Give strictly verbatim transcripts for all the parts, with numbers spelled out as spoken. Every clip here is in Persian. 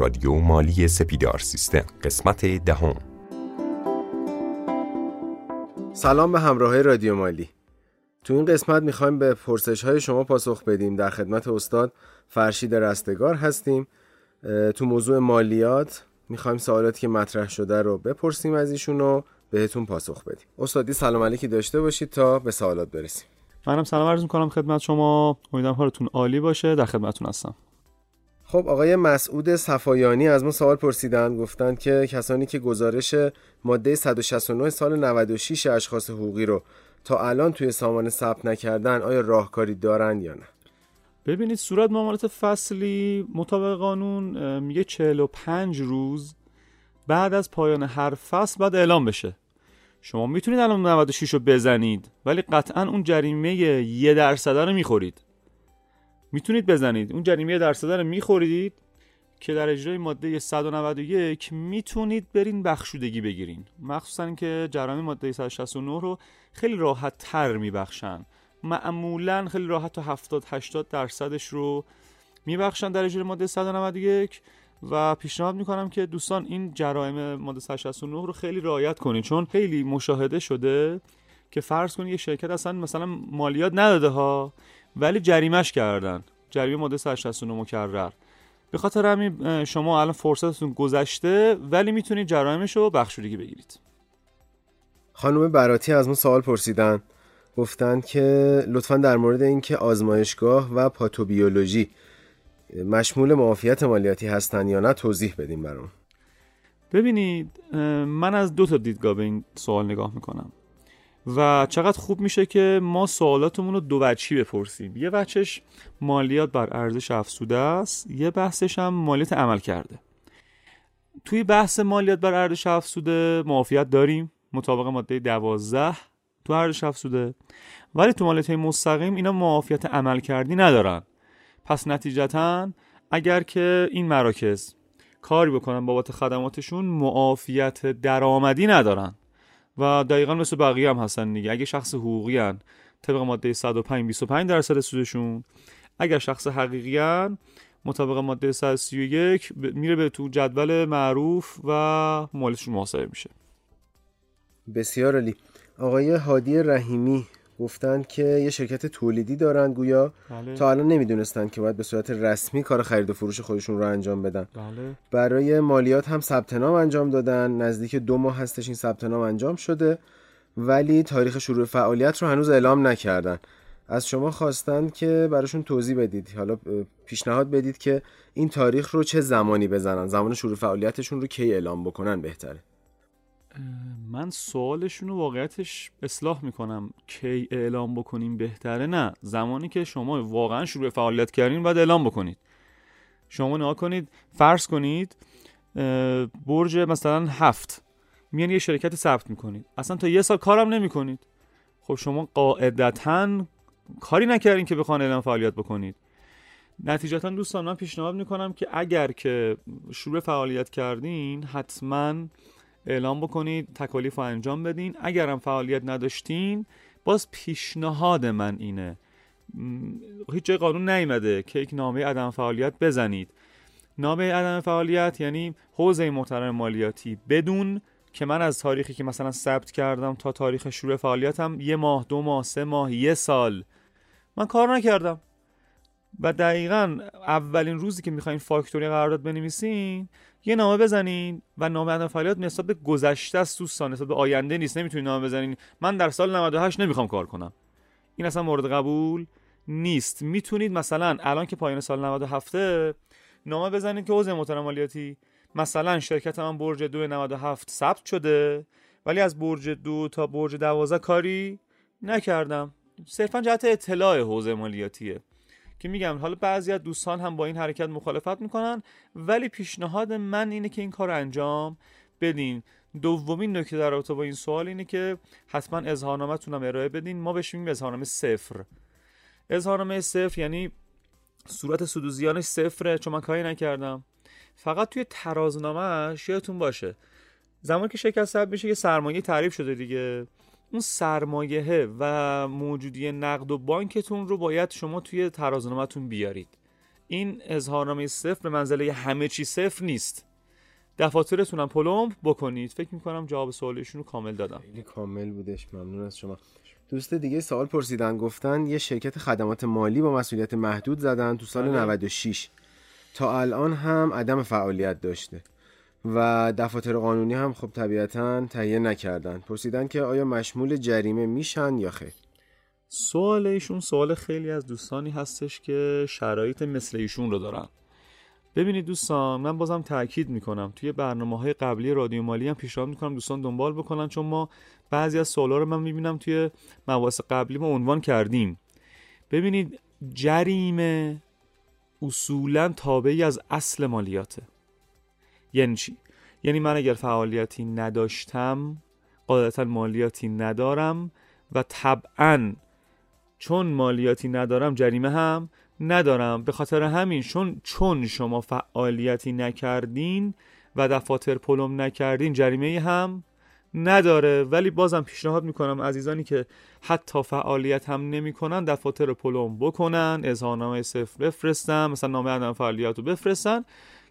رادیو مالی سپیدار سیستم قسمت دهم. سلام به همراه رادیو مالی. تو این قسمت میخوایم به پرسش‌های شما پاسخ بدیم. در خدمت استاد فرشید رستگار هستیم. تو موضوع مالیات میخوایم سوالاتی که مطرح شده رو بپرسیم از ایشون و بهتون پاسخ بدیم. استادی سلام علیکی داشته باشید تا به سوالات برسیم. منم سلام عرض می‌کنم خدمت شما. امیدوارم حالتون عالی باشه. در خدمتتون هستم. خب آقای مسعود صفاییانی از ما سوال پرسیدن، گفتن که کسانی که گزارش ماده صد و شصت و نه سال نود و شش اشخاص حقوقی رو تا الان توی سامانه ثبت نکردن آیا راهکاری دارن یا نه؟ ببینید صورت معاملات فصلی مطابق قانون میگه چهل و پنج روز بعد از پایان هر فصل بعد اعلام بشه. شما میتونید الان نود و شش رو بزنید ولی قطعاً اون جریمه یه درصد رو میخورید. میتونید بزنید اون جریمه درصد رو میخورید که در اجرای ماده صد و نود و یک میتونید برین بخشودگی بگیرین، مخصوصا اینکه جرائم ماده صد و شصت و نه رو خیلی راحت تر میبخشن، معمولا خیلی راحت تا هفتاد هشتاد درصدش رو میبخشن در اجرای ماده صد و نود و یک و پیشنهاد میکنم که دوستان این جرائم ماده صد و شصت و نه رو خیلی رعایت کنین، چون خیلی مشاهده شده که فرض کنید یه شرکت اصلا مثلا مالیات نداده ها ولی جریمهش کردن، جریمه ماده صد و شصت و نه مکرر. به خاطر همین شما الان فرصتتون گذشته ولی میتونید جرائمش رو بخشودگی بگیرید. خانم براتی از ما سوال پرسیدن، گفتن که لطفاً در مورد اینکه آزمایشگاه و پاتوبیولوژی مشمول معافیت مالیاتی هستن یا نه توضیح بدیم برام. ببینید من از دو تا دیدگاه به این سوال نگاه میکنم و چقدر خوب میشه که ما سوالاتمون رو دو وجهی بپرسیم. یه بخشش مالیات بر ارزش افزوده است، یه بخشش هم مالیات عمل کرده. توی بحث مالیات بر ارزش افزوده معافیت داریم مطابق ماده دوازده تو ارزش افزوده، ولی تو مالیات مستقیم اینا معافیت عمل کردی ندارن. پس نتیجتاً اگر که این مراکز کاری بکنن بابت خدماتشون معافیت درآمدی ندارن و دقیقاً مثل بقیه هم هستن دیگه. اگه شخص حقوقی ان طبق ماده صد و پنج بیست و پنج درصد سودشون، اگر شخص حقیقی ان مطابق ماده صد و سی و یک میره به تو جدول معروف و مالشون محاسبه میشه. بسیار عالی. آقای هادی رحیمی گفتن که یه شرکت تولیدی دارن گویا، بله. تا الان نمیدونستن که باید به صورت رسمی کار خرید و فروش خودشون رو انجام بدن، بله. برای مالیات هم ثبت نام انجام دادن، نزدیک دو ماه هستش این ثبت نام انجام شده ولی تاریخ شروع فعالیت رو هنوز اعلام نکردن. از شما خواستن که براشون توضیح بدید، حالا پیشنهاد بدید که این تاریخ رو چه زمانی بزنن، زمان شروع فعالیتشون رو کی اعلام بکنن بهتره. من سوالشون رو واقعیتش اصلاح میکنم، کی اعلام بکنیم بهتره؟ نه، زمانی که شما واقعا شروع به فعالیت کردین باید اعلام بکنید. شما نها کنید فرض کنید برج مثلا هفت میان یه شرکت ثبت میکنید، اصلا تا یه سال کارم نمیکنید. خب شما قاعدتاً کاری نکردین که بخوان اعلام فعالیت بکنید. نتیجتاً دوستان من پیشنهاد میکنم که اگر که شروع فعالیت کردین حتماً اعلام بکنید، تکالیف رو انجام بدین. اگرم فعالیت نداشتین باز پیشنهاد من اینه، هیچ جای قانون نیامده که یک نامه عدم فعالیت بزنید. نامه عدم فعالیت یعنی حوزه محترم مالیاتی بدون که من از تاریخی که مثلا ثبت کردم تا تاریخ شروع فعالیتم یه ماه، دو ماه، سه ماه، یه سال من کار نکردم و دقیقاً اولین روزی که میخواین فاکتوری قرارداد بنویسین یه نامه بزنین و نامه عدم فعالیت نسبت به گذشته است دوستان، نسبت به آینده نیست. نمیتونین نامه بزنین من در سال نود و هشت نمیخوام کار کنم، این اصلا مورد قبول نیست. میتونید مثلا الان که پایان سال نود و هفت نامه بزنید که حوزه محترم مالیاتی مثلا شرکت من برج دو نود و هفت ثبت شده ولی از برج دو تا برج دوازده کاری نکردم، صرفا جهت اطلاع حوزه مالیاتیه که میگم. حالا بعضی از دوستان هم با این حرکت مخالفت میکنن ولی پیشنهاد من اینه که این کار انجام بدین. دومین نکته در رابطه با این سوال اینه که حتما اظهارنامه‌تون هم ارائه بدین. ما بهش میگیم اظهارنامه صفر. اظهارنامه صفر یعنی صورت سود و زیانش صفره، چون من کاری نکردم. فقط توی ترازنامه‌اش یادتون باشه زمانی که شرکت ثبت میشه که سرمایه تعریف شده دیگه، اون سرمایه و موجودی نقد و بانکتون رو باید شما توی ترازنامه‌تون بیارید. این اظهارنامه صفر به منزله همه چی صفر نیست. دفاترتون هم پلمب بکنید. فکر می‌کنم جواب سوالشون رو کامل دادم. خیلی کامل بودش، ممنون از شما. دوست دیگه سوال پرسیدن، گفتن یه شرکت خدمات مالی با مسئولیت محدود زدن تو سال نود و شش، تا الان هم عدم فعالیت داشته و دفاتر قانونی هم خب طبیعتاً تهیه نکردن. پرسیدن که آیا مشمول جریمه میشن یا خیر؟ سوال ایشون سوال خیلی از دوستانی هستش که شرایط مثل ایشون رو دارن. ببینید دوستان، من بازم تاکید میکنم، توی برنامه‌های قبلی رادیو مالی هم پیشنهاد میکنم دوستان دنبال بکنن، چون ما بعضی از سوالا رو من میبینم توی مباحث قبلی ما عنوان کردیم. ببینید جریمه اصولا تابعی از اصل مالیاته. یعنی چی؟ یعنی من اگر فعالیتی نداشتم قاعدتا مالیاتی ندارم و طبعاً چون مالیاتی ندارم جریمه هم ندارم. به خاطر همین چون چون شما فعالیتی نکردین و دفاتر پلم نکردین جریمه هم نداره. ولی بازم پیشنهاد میکنم عزیزانی که حتی فعالیت هم نمیکنن دفاتر پلم بکنن، اظهارنامه صفر بفرستن، مثلا نامه عدم فعالیت رو بفرستن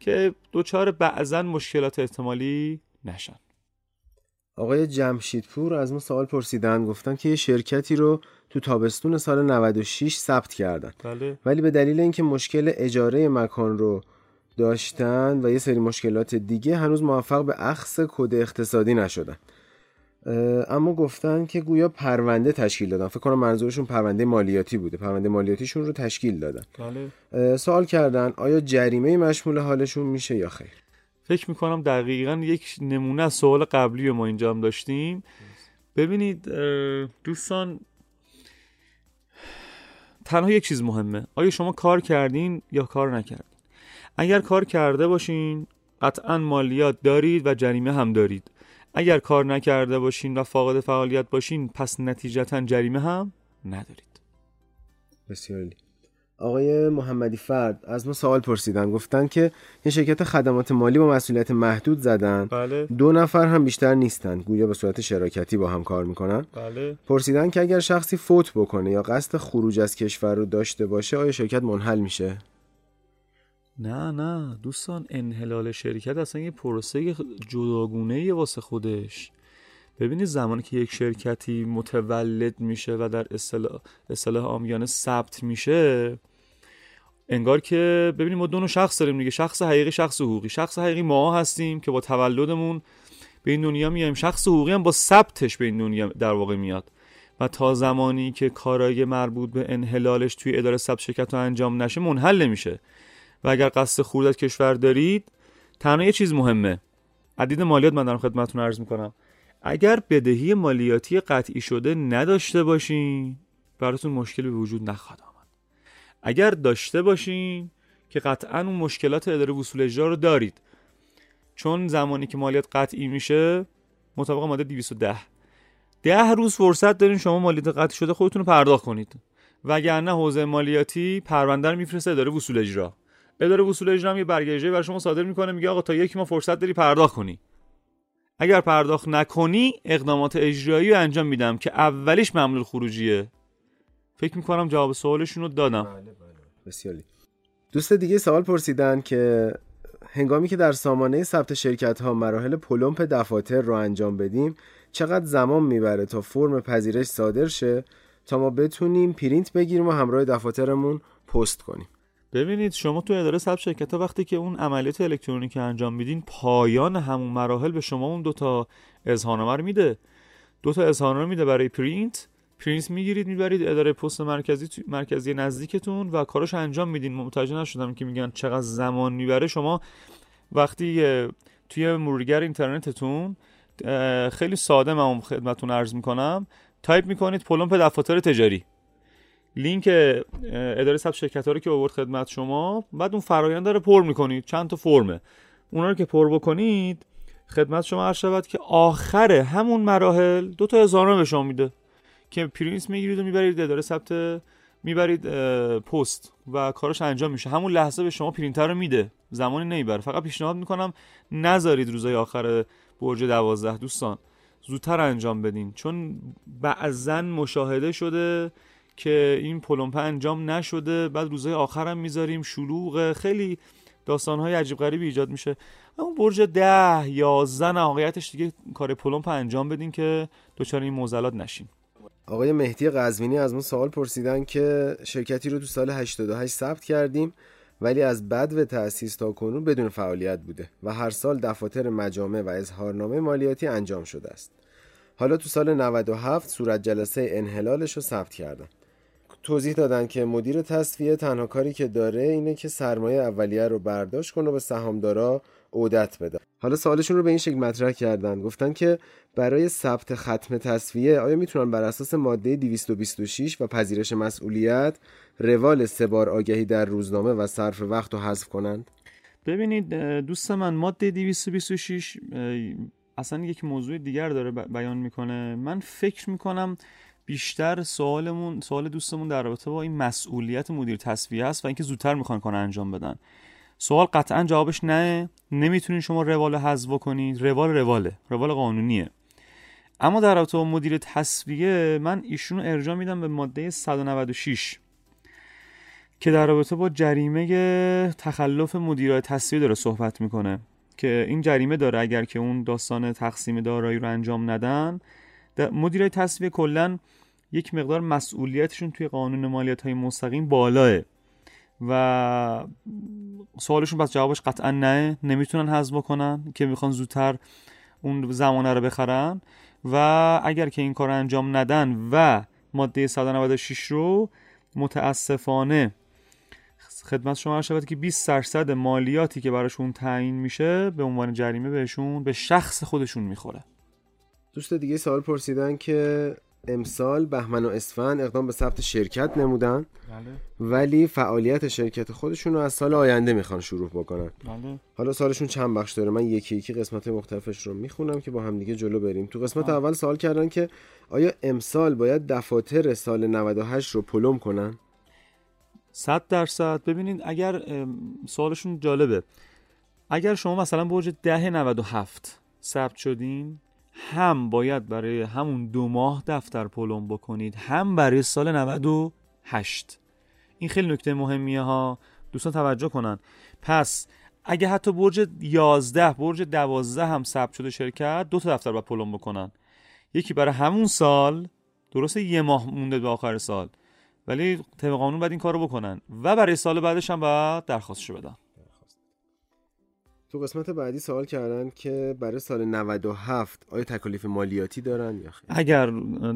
که دوچار بعضاً مشکلات احتمالی نشن. آقای جمشیدپور از ما سوال پرسیدن، گفتن که یه شرکتی رو تو تابستون سال نود و شش ثبت کردن، بله. ولی به دلیل اینکه مشکل اجاره مکان رو داشتن و یه سری مشکلات دیگه هنوز موفق به اخذ کد اقتصادی نشدن، اما گفتن که گویا پرونده تشکیل دادن. فکر کنم منظورشون پرونده مالیاتی بوده، پرونده مالیاتیشون رو تشکیل دادن، بله. سوال کردن آیا جریمه مشمول حالشون میشه یا خیر؟ فکر میکنم دقیقاً یک نمونه از سوال قبلی ما اینجا هم داشتیم. ببینید دوستان، تنها یک چیز مهمه، آیا شما کار کردین یا کار نکردین؟ اگر کار کرده باشین قطعاً مالیات دارید و جریمه هم دارید. اگر کار نکرده باشین و فاقد فعالیت باشین پس نتیجتاً جریمه هم ندارید. بسیار عالی. آقای محمدی فرد از ما سوال پرسیدن، گفتن که یه شرکت خدمات مالی با مسئولیت محدود زدن، بله. دو نفر هم بیشتر نیستن، گویا به صورت شراکتی با هم کار میکنن، بله. پرسیدن که اگر شخصی فوت بکنه یا قصد خروج از کشور رو داشته باشه آیا شرکت منحل میشه؟ نه نه دوستان، انحلال شرکت اصلا یه پروسه جداگونه‌ای واسه خودش. ببینید زمانی که یک شرکتی متولد میشه و در اصطلاح اصطلاح عامیانه ثبت میشه، انگار که ببینید ما دو نوع شخص داریم دیگه، شخص حقیقی، شخص حقوقی. شخص حقیقی ما هستیم که با تولدمون به این دنیا میایم، شخص حقوقی هم با ثبتش به این دنیا در واقع میاد و تا زمانی که کارای مربوط به انحلالش توی اداره ثبت شرکت انجام نشه منحل نمیشه. و اگر قصد خروج از کشور دارید، تنها یه چیز مهمه، عدید مالیات من دارم خدمتتون عرض میکنم، اگر بدهی مالیاتی قطعی شده نداشته باشین براتون مشکلی به وجود نخواهد آمد. اگر داشته باشین که قطعاً اون مشکلات اداره وصول اجرا رو دارید، چون زمانی که مالیات قطعی میشه مطابق ماده دویست و ده ده روز فرصت دارین شما مالیات قطعی شده خودتون رو پرداخت کنید، وگرنه حوزه مالیاتی پرونده رو میفرسته اداره وصول اجرا. اداره وصول اجرا هم یه برگه برای شما صادر میکنه، میگه آقا تا یک ماه فرصت داری پرداخت کنی. اگر پرداخت نکنی اقدامات اجرایی رو انجام میدم که اولیش مأمول خروجیه. فکر میکنم جواب سوالشون رو دادم. بله بله. بسیار عالی. دوست دیگه سوال پرسیدن که هنگامی که در سامانه ثبت شرکت ها مراحل پلمپ دفاتر رو انجام بدیم چقدر زمان میبره تا فرم پذیرش صادر شه تا ما بتونیم پرینت بگیریم و همراه دفاترمون پست کنیم؟ ببینید شما تو اداره ثبت شرکت‌ها وقتی که اون عملیات الکترونیکی انجام میدین پایان همون مراحل به شما اون دو تا اظهارنامه رو میده. دو تا اظهارنامه میده برای پرینت، پرینت میگیرید میبرید اداره پست مرکزی مرکزی نزدیکتون و کارش انجام میدین. متوجه نشدم که میگن چقدر زمان میبره. شما وقتی توی مرورگر اینترنتتون خیلی ساده من خدمتتون عرض میکنم، تایپ میکنید پلمپ دفاتر تجاری، لینک اداره ثبت شرکت‌ها رو که آورد خدمت شما، بعد اون فرآیند رو پر می‌کنید، چند تا فرمه اونا رو که پر بکنید خدمت شما عرض شود که آخر همون مراحل دو تا اظهارنامه به شما میده که پرینت میگیرید و میبرید اداره ثبت، میبرید پست و کارش انجام میشه. همون لحظه به شما پرینتر رو میده، زمانی نمیبره. فقط پیشنهاد میکنم نذارید روزهای آخر برج دوازده دوستان، زودتر انجام بدین، چون بعضن مشاهده شده که این پلمپه انجام نشده، بعد روزهای آخرم میذاریم شلوغ، خیلی داستانهای عجیب غریبی ایجاد میشه. اون برج ده یازده واقعیتش دیگه کار پلمپ انجام بدین که دچار این معضلات نشین. آقای مهدی قزوینی از من سوال پرسیدن که شرکتی رو تو سال هشتاد و هشت ثبت کردیم ولی از بدو تأسیس تا کنون بدون فعالیت بوده و هر سال دفاتر مجامع و اظهارنامه مالیاتی انجام شده است. حالا تو سال نود و هفت صورت جلسه انحلالش رو ثبت کردن. توضیح دادن که مدیر تصفیه تنها کاری که داره اینه که سرمایه اولیه رو برداشت کنه و به سهامدارا عودت بده. حالا سوالشون رو به این شکل مطرح کردن، گفتن که برای ثبت ختم تصفیه آیا میتونن بر اساس ماده دویست و بیست و شش و پذیرش مسئولیت روال سه بار آگهی در روزنامه و صرف وقت رو حذف کنند؟ ببینید دوست من، ماده دویست و بیست و شش اصلا یک موضوع دیگر داره بیان میکنه. من فکر میکنم بیشتر سوالمون سوال دوستمون در رابطه با این مسئولیت مدیر تصفیه است و اینکه زودتر میخوان کار انجام بدن. سوال قطعا جوابش نه، نمیتونین شما روال حذف کنید، روال رواله، روال قانونیه. اما در رابطه با مدیر تصفیه من ایشونو ارجاع میدم به ماده صد و نود و شش که در رابطه با جریمه تخلف مدیرای تصفیه داره صحبت میکنه که این جریمه داره اگر که اون داستان تقسیم دارایی رو انجام ندن. مدیرای تصفیه کلن یک مقدار مسئولیتشون توی قانون مالیات‌های مستقیم بالاه و سوالشون پس جوابش قطعا نه، نمیتونن حذف کنن که میخوان زودتر اون زمانه رو بخرن و اگر که این کار انجام ندن و ماده صد و نود و شش رو متاسفانه خدمت شما عرض شود که بیست درصد مالیاتی که براشون تعیین میشه به عنوان جریمه بهشون، به شخص خودشون میخوره. دوست دیگه سوال پرسیدن که امسال بهمن و اسفند اقدام به ثبت شرکت نمودن ولی فعالیت شرکت خودشون رو از سال آینده میخوان شروع بکنن. بله. حالا سالشون چند بخش داره، من یکی یکی قسمت مختلفش رو میخونم که با هم دیگه جلو بریم. تو قسمت بله. اول سوال کردن که آیا امسال باید دفاتر سال نود و هشت رو پلم کنن؟ صد درصد. ببینید اگر سوالشون جالبه، اگر شما مثلا برج ده نود و هفت ثبت شدین هم باید برای همون دو ماه دفتر پلم بکنید هم برای سال نود و هشت. این خیلی نکته مهمیه ها، دوستان توجه کنن. پس اگه حتی برج یازده برج دوازده هم ثبت شده شرکت، دو تا دفتر باید پلم بکنن، یکی برای همون سال، درسته یه ماه مونده به آخر سال ولی طبق قانون باید این کارو بکنن، و برای سال بعدش هم باید درخواستشو بدن. تو قسمت بعدی سوال کردن که برای سال نود و هفت آیا تکالیف مالیاتی دارن یا خیر؟ اگر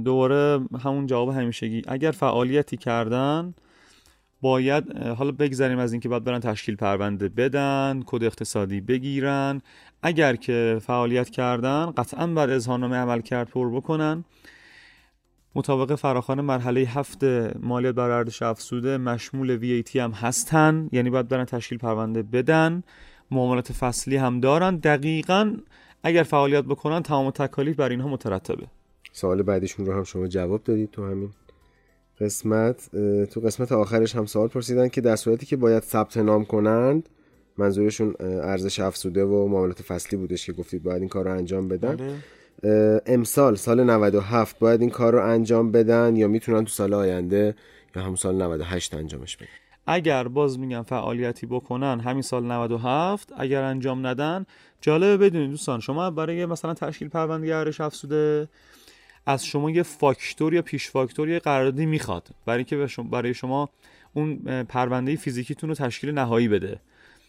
دوباره همون جواب همیشگی، اگر فعالیتی کردن باید، حالا بگذاریم از این که باید برن تشکیل پرونده بدن، کد اقتصادی بگیرن، اگر که فعالیت کردن قطعا بر اظهارنامه عملکرد پر بکنن مطابق فراخوان مرحله هفت مالیات بر ارزش افزوده، مشمول وی ای تی هم هستن، یعنی باید برن تشکیل پرونده بدن، معاملات فصلی هم دارن. دقیقاً اگر فعالیت بکنن تمام تکالیف بر اینها مترتبه. سوال بعدیشون رو هم شما جواب دادید تو همین قسمت. تو قسمت آخرش هم سوال پرسیدن که در صورتی که باید ثبت نام کنند، منظورشون ارزش افزوده و معاملات فصلی بودش که گفتید باید این کار رو انجام بدن. بله. امسال سال نود و هفت باید این کار رو انجام بدن یا میتونن تو سال آینده یا هم سال نود و هشت انجامش بدن؟ اگر باز میگم فعالیتی بکنن همین سال نود و هفت، اگر انجام ندن. جالبه بدونید دوستان، شما برای مثلا تشکیل پرونده ارزش افزوده از شما یه فاکتور یا پیش فاکتور یا قراردادی میخواد برای اینکه برای شما اون پرونده فیزیکیتون رو تشکیل نهایی بده.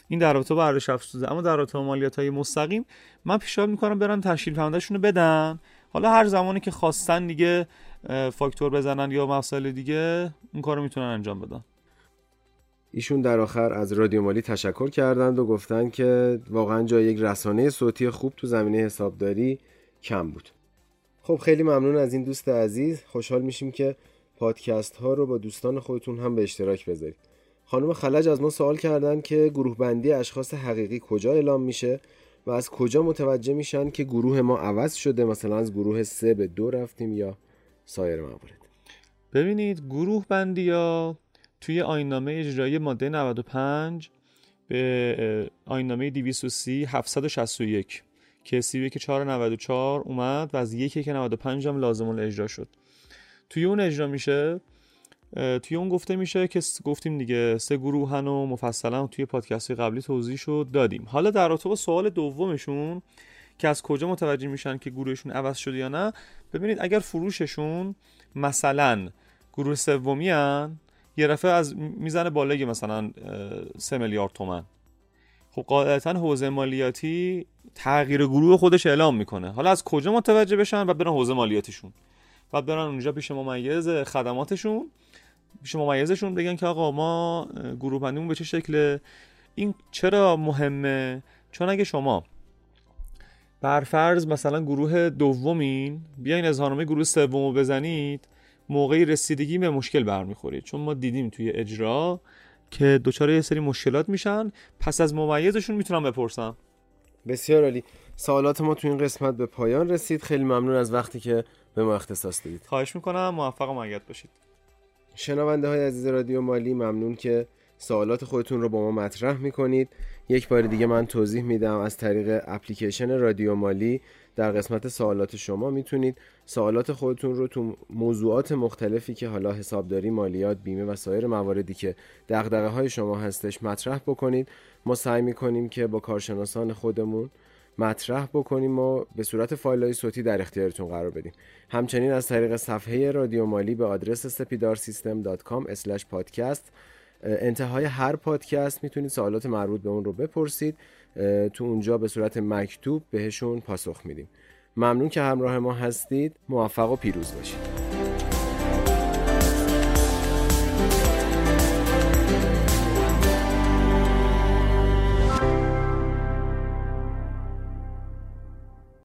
این در رابطه با ارزش افزوده. اما در رابطه با مالیات‌های مستقیم من پیشنهاد میکنم برن تشکیل پروندهشون رو بدن، حالا هر زمانی که خواستن دیگه فاکتور بزنن یا مسائل دیگه اون کارو میتونن انجام بدن. ایشون در آخر از رادیو مالی تشکر کردند و گفتن که واقعا جای یک رسانه صوتی خوب تو زمینه حسابداری کم بود. خب خیلی ممنون از این دوست عزیز. خوشحال میشیم که پادکست ها رو با دوستان خودتون هم به اشتراک بذارید. خانم خلج از ما سوال کردن که گروه بندی اشخاص حقیقی کجا اعلام میشه و از کجا متوجه میشن که گروه ما عوض شده، مثلا از گروه سه به دو رفتیم یا سایر موارد. ببینید گروه بندی ها توی آیین‌نامه اجرایی ماده نود و پنج به آیین‌نامه دویست و سی هفتصد و شصت و یک که سی و یک چهار نود و چهار اومد و از یک یک نود و پنج هم لازم الاجرا شد. توی اون اجرا میشه توی اون گفته میشه که گفتیم دیگه سه گروهن و مفصلا توی پادکست قبلی توضیحشو دادیم. حالا در رابطه با سوال دومشون که از کجا متوجه میشن که گروهشون عوض شده یا نه، ببینید اگر فروششون مثلا گروه سومی ان یه رفعه از میزنه بالای مثلا سه میلیارد تومان، خب قاعدتا حوزه مالیاتی تغییر گروه خودش اعلام میکنه. حالا از کجا متوجه بشن؟ و برن حوزه مالیاتیشون و برن اونجا پیش ممیز خدماتشون، پیش ممیزشون بگن که آقا ما گروه بندیمون به چه شکله. این چرا مهمه؟ چون اگه شما برفرض مثلا گروه دومین بیاین اظهارنامه گروه سومو بزنید، موقعی رسیدگی به مشکل برمیخورید، چون ما دیدیم توی اجرا که دوچاره یه سری مشکلات میشن. پس از ممیزشون میتونم بپرسم. بسیار عالی. سوالات ما توی این قسمت به پایان رسید. خیلی ممنون از وقتی که به ما اختصاص دادید. خواهش میکنم. موفق و معنیت باشید. شنونده های عزیز رادیو مالی، ممنون که سوالات خودتون رو با ما مطرح میکنید. یک بار دیگه من توضیح میدم، از طریق اپلیکیشن رادیو مالی در قسمت سوالات شما میتونید سوالات خودتون رو تو موضوعات مختلفی که حالا حسابداری، مالیات، بیمه و سایر مواردی که دغدغه های شما هستش مطرح بکنید. ما سعی میکنیم که با کارشناسان خودمون مطرح بکنیم و به صورت فایل‌های صوتی در اختیارتون قرار بدیم. همچنین از طریق صفحه رادیو مالی به آدرس سپیدار سیستم دات کام اسلش پادکست انتهای هر پادکست میتونید سوالات مربوط به اون رو بپرسید. تو اونجا به صورت مکتوب بهشون پاسخ میدیم. ممنون که همراه ما هستید. موفق و پیروز باشید.